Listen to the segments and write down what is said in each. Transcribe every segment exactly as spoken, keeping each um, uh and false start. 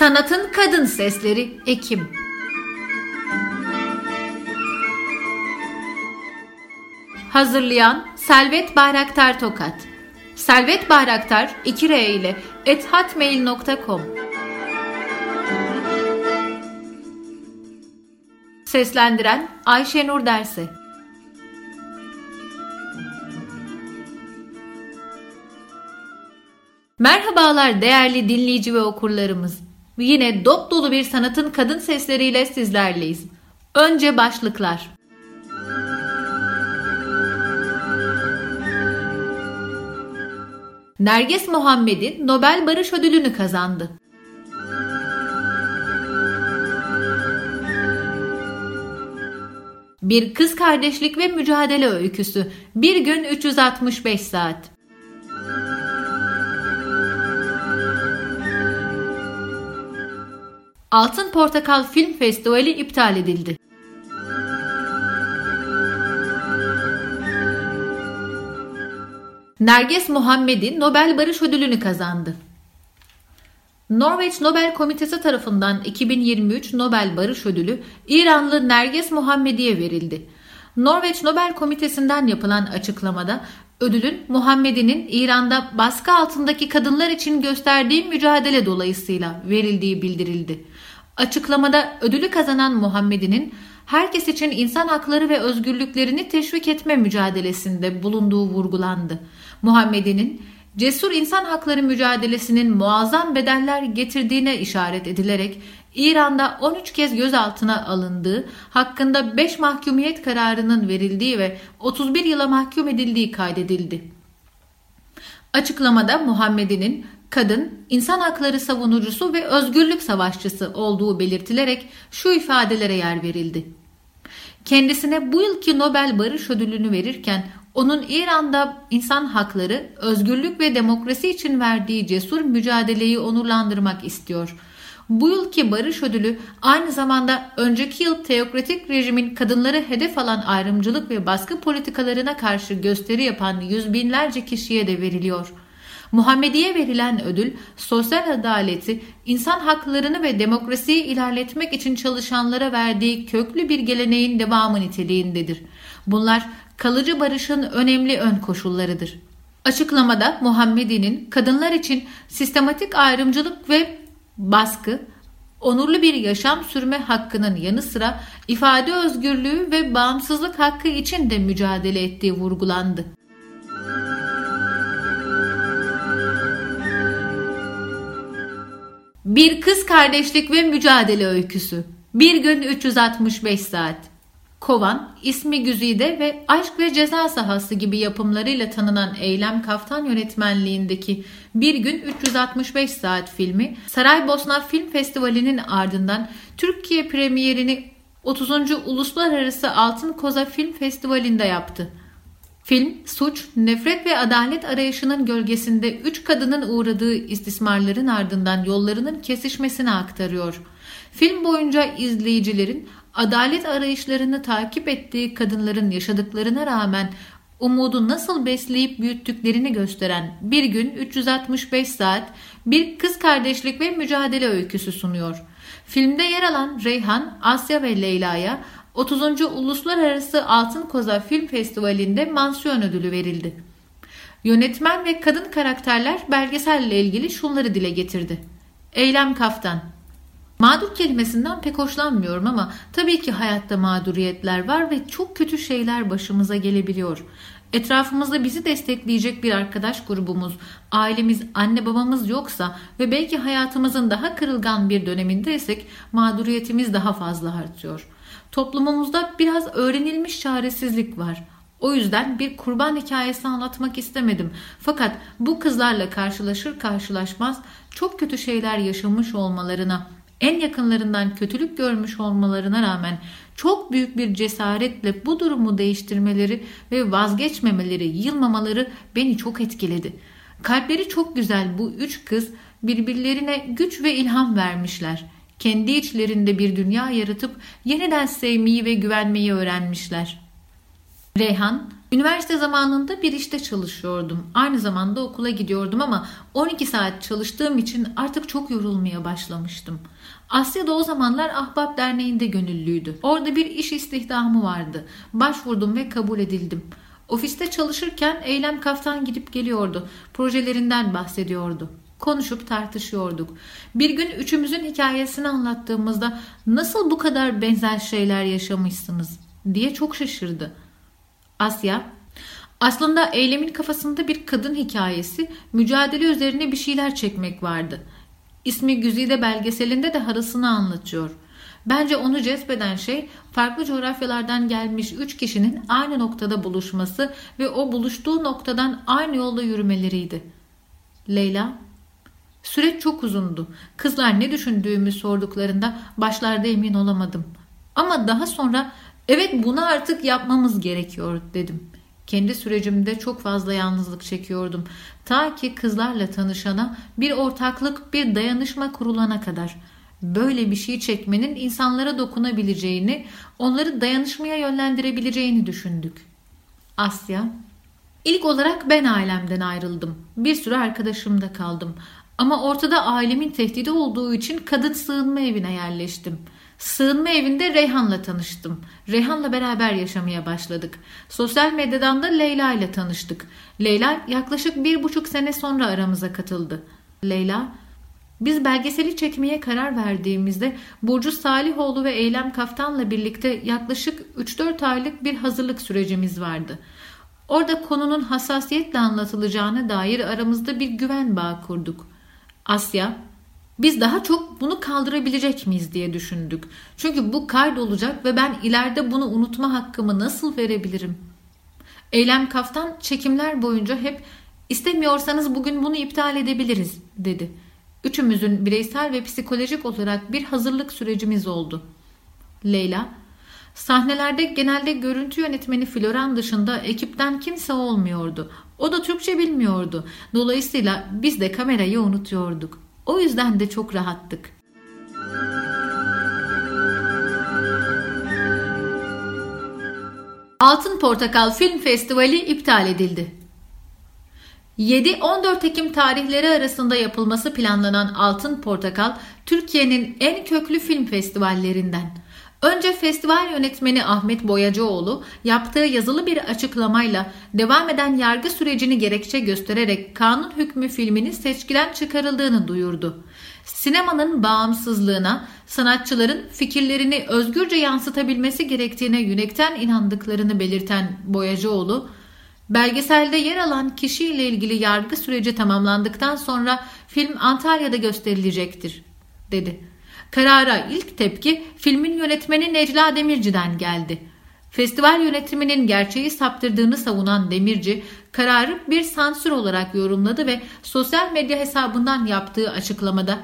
Sanatın Kadın Sesleri Ekim. Hazırlayan Selvet Bayraktar Tokat. Selvet Bayraktar iki R ile et hotmail nokta com. Seslendiren Ayşenur Derse. Merhabalar değerli dinleyici ve okurlarımız. Yine dop dolu bir sanatın kadın sesleriyle sizlerleyiz. Önce başlıklar. Nerges Muhammedi Nobel Barış Ödülünü kazandı. Bir kız kardeşlik ve mücadele öyküsü. Bir gün üç yüz altmış beş saat. Altın Portakal Film Festivali iptal edildi. Nerges Muhammedi Nobel Barış Ödülünü kazandı. Norveç Nobel Komitesi tarafından iki bin yirmi üç Nobel Barış Ödülü İranlı Nerges Muhammedi'ye verildi. Norveç Nobel Komitesi'nden yapılan açıklamada ödülün Muhammedi'nin İran'da baskı altındaki kadınlar için gösterdiği mücadele dolayısıyla verildiği bildirildi. Açıklamada ödülü kazanan Muhammedi'nin herkes için insan hakları ve özgürlüklerini teşvik etme mücadelesinde bulunduğu vurgulandı. Muhammedi'nin cesur insan hakları mücadelesinin muazzam bedeller getirdiğine işaret edilerek İran'da on üç kez gözaltına alındığı, hakkında beş mahkumiyet kararının verildiği ve otuz bir yıla mahkum edildiği kaydedildi. Açıklamada Muhammedi'nin kadın, insan hakları savunucusu ve özgürlük savaşçısı olduğu belirtilerek şu ifadelere yer verildi. Kendisine bu yılki Nobel Barış Ödülünü verirken onun İran'da insan hakları, özgürlük ve demokrasi için verdiği cesur mücadeleyi onurlandırmak istiyor. Bu yılki Barış Ödülü aynı zamanda önceki yıl teokratik rejimin kadınları hedef alan ayrımcılık ve baskı politikalarına karşı gösteri yapan yüz binlerce kişiye de veriliyor. Muhammedi'ye verilen ödül, sosyal adaleti, insan haklarını ve demokrasiyi ilerletmek için çalışanlara verdiği köklü bir geleneğin devamı niteliğindedir. Bunlar kalıcı barışın önemli ön koşullarıdır. Açıklamada Muhammedi'nin kadınlar için sistematik ayrımcılık ve baskı, onurlu bir yaşam sürme hakkının yanı sıra ifade özgürlüğü ve bağımsızlık hakkı için de mücadele ettiği vurgulandı. Bir kız kardeşlik ve mücadele öyküsü. Bir gün üç yüz altmış beş saat. Kovan, İsmi Güzide ve Aşk ve Ceza Sahası gibi yapımlarıyla tanınan Eylem Kaftan yönetmenliğindeki Bir Gün üç yüz altmış beş Saat filmi Saraybosna Film Festivali'nin ardından Türkiye premierini otuzuncu Uluslararası Altın Koza Film Festivali'nde yaptı. Film, suç, nefret ve adalet arayışının gölgesinde üç kadının uğradığı istismarların ardından yollarının kesişmesini aktarıyor. Film boyunca izleyicilerin adalet arayışlarını takip ettiği kadınların yaşadıklarına rağmen umudu nasıl besleyip büyüttüklerini gösteren Bir Gün üç yüz altmış beş Saat bir kız kardeşlik ve mücadele öyküsü sunuyor. Filmde yer alan Reyhan, Asya ve Leyla'ya otuzuncu Uluslararası Altın Koza Film Festivali'nde mansiyon ödülü verildi. Yönetmen ve kadın karakterler belgeselle ilgili şunları dile getirdi. Eylem Kaftan: mağdur kelimesinden pek hoşlanmıyorum ama tabii ki hayatta mağduriyetler var ve çok kötü şeyler başımıza gelebiliyor. Etrafımızda bizi destekleyecek bir arkadaş grubumuz, ailemiz, anne babamız yoksa ve belki hayatımızın daha kırılgan bir dönemindeysek mağduriyetimiz daha fazla artıyor. Toplumumuzda biraz öğrenilmiş çaresizlik var. O yüzden bir kurban hikayesi anlatmak istemedim. Fakat bu kızlarla karşılaşır karşılaşmaz çok kötü şeyler yaşamış olmalarına, en yakınlarından kötülük görmüş olmalarına rağmen çok büyük bir cesaretle bu durumu değiştirmeleri ve vazgeçmemeleri, yılmamaları beni çok etkiledi. Kalpleri çok güzel bu üç kız birbirlerine güç ve ilham vermişler. Kendi içlerinde bir dünya yaratıp yeniden sevmeyi ve güvenmeyi öğrenmişler. Reyhan, Üniversite zamanında bir işte çalışıyordum. Aynı zamanda okula gidiyordum ama on iki saat çalıştığım için artık çok yorulmaya başlamıştım. Asya'da o zamanlar Ahbab Derneği'nde gönüllüydü. Orada bir iş istihdamı vardı. Başvurdum ve kabul edildim. Ofiste çalışırken Eylem Kaftan gidip geliyordu. Projelerinden bahsediyordu. Konuşup tartışıyorduk. Bir gün üçümüzün hikayesini anlattığımızda "Nasıl bu kadar benzer şeyler yaşamışsınız?" diye çok şaşırdı. Asya, aslında Eylem'in kafasında bir kadın hikayesi, mücadele üzerine bir şeyler çekmek vardı. İsmi Güzide belgeselinde de harasını anlatıyor. Bence onu cezbeden şey farklı coğrafyalardan gelmiş üç kişinin aynı noktada buluşması ve o buluştuğu noktadan aynı yolda yürümeleriydi. Leyla, süreç çok uzundu. Kızlar ne düşündüğümü sorduklarında başlarda emin olamadım. Ama daha sonra "Evet, bunu artık yapmamız gerekiyor" dedim. Kendi sürecimde çok fazla yalnızlık çekiyordum. Ta ki kızlarla tanışana, bir ortaklık, bir dayanışma kurulana kadar. Böyle bir şey çekmenin insanlara dokunabileceğini, onları dayanışmaya yönlendirebileceğini düşündük. Asya, ilk olarak ben ailemden ayrıldım. Bir sürü arkadaşımda kaldım. Ama ortada ailemin tehdidi olduğu için kadın sığınma evine yerleştim. Sığınma evinde Reyhan'la tanıştım. Reyhan'la beraber yaşamaya başladık. Sosyal medyadan da Leyla ile tanıştık. Leyla yaklaşık bir buçuk sene sonra aramıza katıldı. Leyla, biz belgeseli çekmeye karar verdiğimizde Burcu Salihoğlu ve Eylem Kaftan'la birlikte yaklaşık üç dört aylık bir hazırlık sürecimiz vardı. Orada konunun hassasiyetle anlatılacağına dair aramızda bir güven bağı kurduk. Asya, biz daha çok bunu kaldırabilecek miyiz diye düşündük. Çünkü bu kaydolacak ve ben ileride bunu unutma hakkımı nasıl verebilirim? Eylem Kaftan çekimler boyunca hep "istemiyorsanız bugün bunu iptal edebiliriz" dedi. Üçümüzün bireysel ve psikolojik olarak bir hazırlık sürecimiz oldu. Leyla, sahnelerde genelde görüntü yönetmeni Floran dışında ekipten kimse olmuyordu. O da Türkçe bilmiyordu. Dolayısıyla biz de kamerayı unutuyorduk. O yüzden de çok rahattık. Altın Portakal Film Festivali iptal edildi. yedi on dört Ekim tarihleri arasında yapılması planlanan Altın Portakal, Türkiye'nin en köklü film festivallerinden. Önce festival yönetmeni Ahmet Boyacıoğlu yaptığı yazılı bir açıklamayla devam eden yargı sürecini gerekçe göstererek Kanun Hükmü filminin seçkiden çıkarıldığını duyurdu. Sinemanın bağımsızlığına, sanatçıların fikirlerini özgürce yansıtabilmesi gerektiğine yürekten inandıklarını belirten Boyacıoğlu, belgeselde yer alan kişiyle ilgili yargı süreci tamamlandıktan sonra film Antalya'da gösterilecektir, dedi. Karara ilk tepki filmin yönetmeni Necla Demirci'den geldi. Festival yönetiminin gerçeği saptırdığını savunan Demirci, kararı bir sansür olarak yorumladı ve sosyal medya hesabından yaptığı açıklamada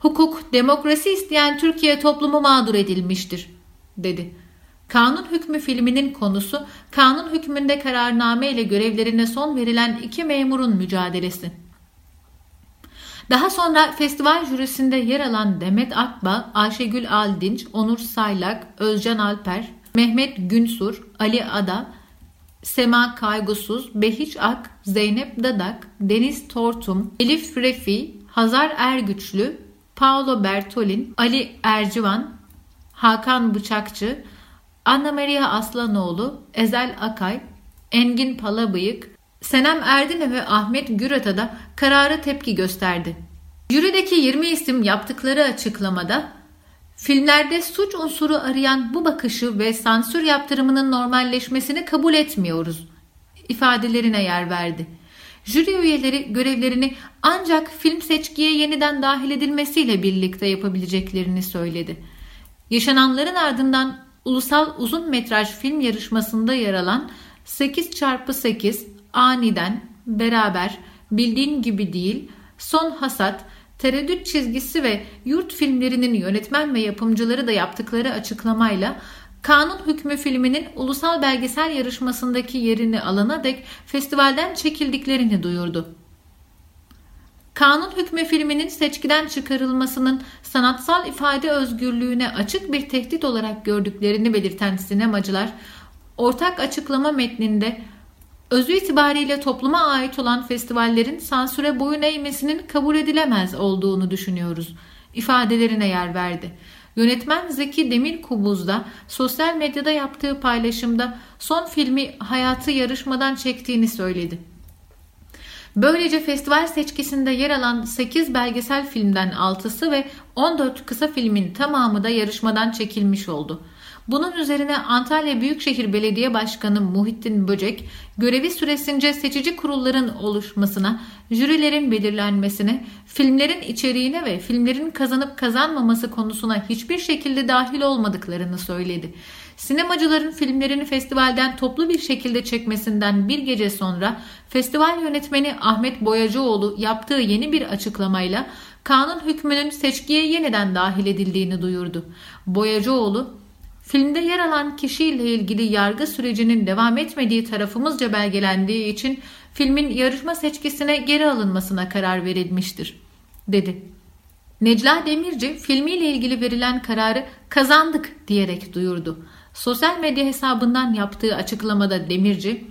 "Hukuk, demokrasi isteyen Türkiye toplumu mağdur edilmiştir" dedi. Kanun Hükmü filminin konusu, kanun hükmünde kararname ile görevlerine son verilen iki memurun mücadelesi. Daha sonra festival jürisinde yer alan Demet Akba, Ayşegül Aldinç, Onur Saylak, Özcan Alper, Mehmet Günsur, Ali Ada, Sema Kaygusuz, Behiç Ak, Zeynep Dadak, Deniz Tortum, Elif Refi, Hazar Ergüçlü, Paolo Bertolin, Ali Ercivan, Hakan Bıçakçı, Anna Maria Aslanoğlu, Ezel Akay, Engin Palabıyık, Senem Erdine ve Ahmet Gürata'da karara tepki gösterdi. Jürideki yirmi isim yaptıkları açıklamada "Filmlerde suç unsuru arayan bu bakışı ve sansür yaptırımının normalleşmesini kabul etmiyoruz" ifadelerine yer verdi. Jüri üyeleri görevlerini ancak film seçkiye yeniden dahil edilmesiyle birlikte yapabileceklerini söyledi. Yaşananların ardından Ulusal Uzun Metraj Film Yarışması'nda yer alan sekiz çarpı sekiz, Aniden, Beraber, Bildiğin Gibi Değil, Son Hasat, Tereddüt Çizgisi ve Yurt filmlerinin yönetmen ve yapımcıları da yaptıkları açıklamayla Kanun Hükmü filminin ulusal belgesel yarışmasındaki yerini alana dek festivalden çekildiklerini duyurdu. Kanun Hükmü filminin seçkiden çıkarılmasının sanatsal ifade özgürlüğüne açık bir tehdit olarak gördüklerini belirten sinemacılar, ortak açıklama metninde özü itibariyle topluma ait olan festivallerin sansüre boyun eğmesinin kabul edilemez olduğunu düşünüyoruz ifadelerine yer verdi. Yönetmen Zeki Demirkubuz da sosyal medyada yaptığı paylaşımda son filmi Hayatı yarışmadan çektiğini söyledi. Böylece festival seçkisinde yer alan sekiz belgesel filmden altısı ve on dört kısa filmin tamamı da yarışmadan çekilmiş oldu. Bunun üzerine Antalya Büyükşehir Belediye Başkanı Muhittin Böcek, görevi süresince seçici kurulların oluşmasına, jürilerin belirlenmesine, filmlerin içeriğine ve filmlerin kazanıp kazanmaması konusuna hiçbir şekilde dahil olmadıklarını söyledi. Sinemacıların filmlerini festivalden toplu bir şekilde çekmesinden bir gece sonra festival yönetmeni Ahmet Boyacıoğlu yaptığı yeni bir açıklamayla kanun hükmünün seçkiye yeniden dahil edildiğini duyurdu. Boyacıoğlu, "Filmde yer alan kişiyle ilgili yargı sürecinin devam etmediği tarafımızca belgelendiği için filmin yarışma seçkisine geri alınmasına karar verilmiştir," dedi. Necla Demirci filmiyle ilgili verilen kararı "kazandık" diyerek duyurdu. Sosyal medya hesabından yaptığı açıklamada Demirci,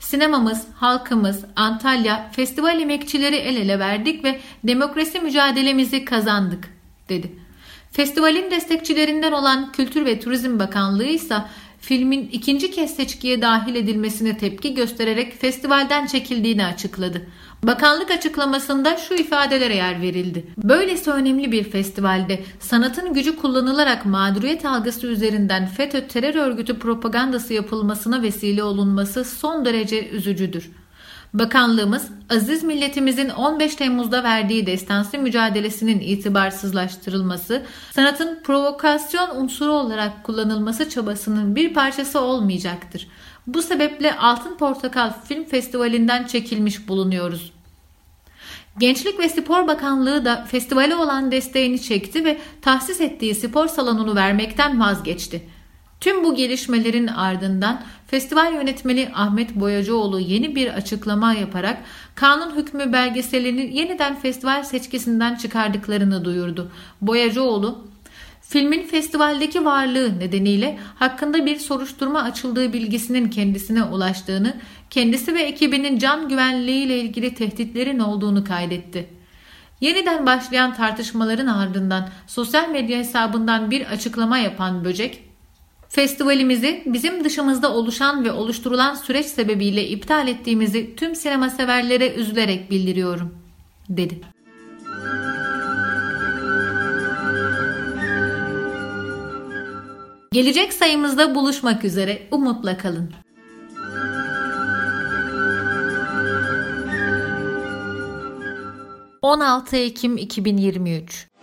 "Sinemamız, halkımız, Antalya, festival emekçileri el ele verdik ve demokrasi mücadelemizi kazandık," dedi. Festivalin destekçilerinden olan Kültür ve Turizm Bakanlığı ise filmin ikinci kez seçkiye dahil edilmesine tepki göstererek festivalden çekildiğini açıkladı. Bakanlık açıklamasında şu ifadelere yer verildi. "Böylesi önemli bir festivalde sanatın gücü kullanılarak mağduriyet algısı üzerinden FETÖ terör örgütü propagandası yapılmasına vesile olunması son derece üzücüdür. Bakanlığımız, aziz milletimizin on beş Temmuz'da verdiği destansı mücadelesinin itibarsızlaştırılması, sanatın provokasyon unsuru olarak kullanılması çabasının bir parçası olmayacaktır. Bu sebeple Altın Portakal Film Festivali'nden çekilmiş bulunuyoruz." Gençlik ve Spor Bakanlığı da festivale olan desteğini çekti ve tahsis ettiği spor salonunu vermekten vazgeçti. Tüm bu gelişmelerin ardından festival yönetmeni Ahmet Boyacıoğlu yeni bir açıklama yaparak kanun hükmü belgeselini yeniden festival seçkisinden çıkardıklarını duyurdu. Boyacıoğlu, "Filmin festivaldeki varlığı nedeniyle hakkında bir soruşturma açıldığı bilgisinin kendisine ulaştığını, kendisi ve ekibinin can güvenliğiyle ilgili tehditlerin olduğunu kaydetti." Yeniden başlayan tartışmaların ardından sosyal medya hesabından bir açıklama yapan Böcek, "Festivalimizi bizim dışımızda oluşan ve oluşturulan süreç sebebiyle iptal ettiğimizi tüm sinema severlere üzülerek bildiriyorum," dedi. Gelecek sayımızda buluşmak üzere, umutla kalın. on altı Ekim iki bin yirmi üç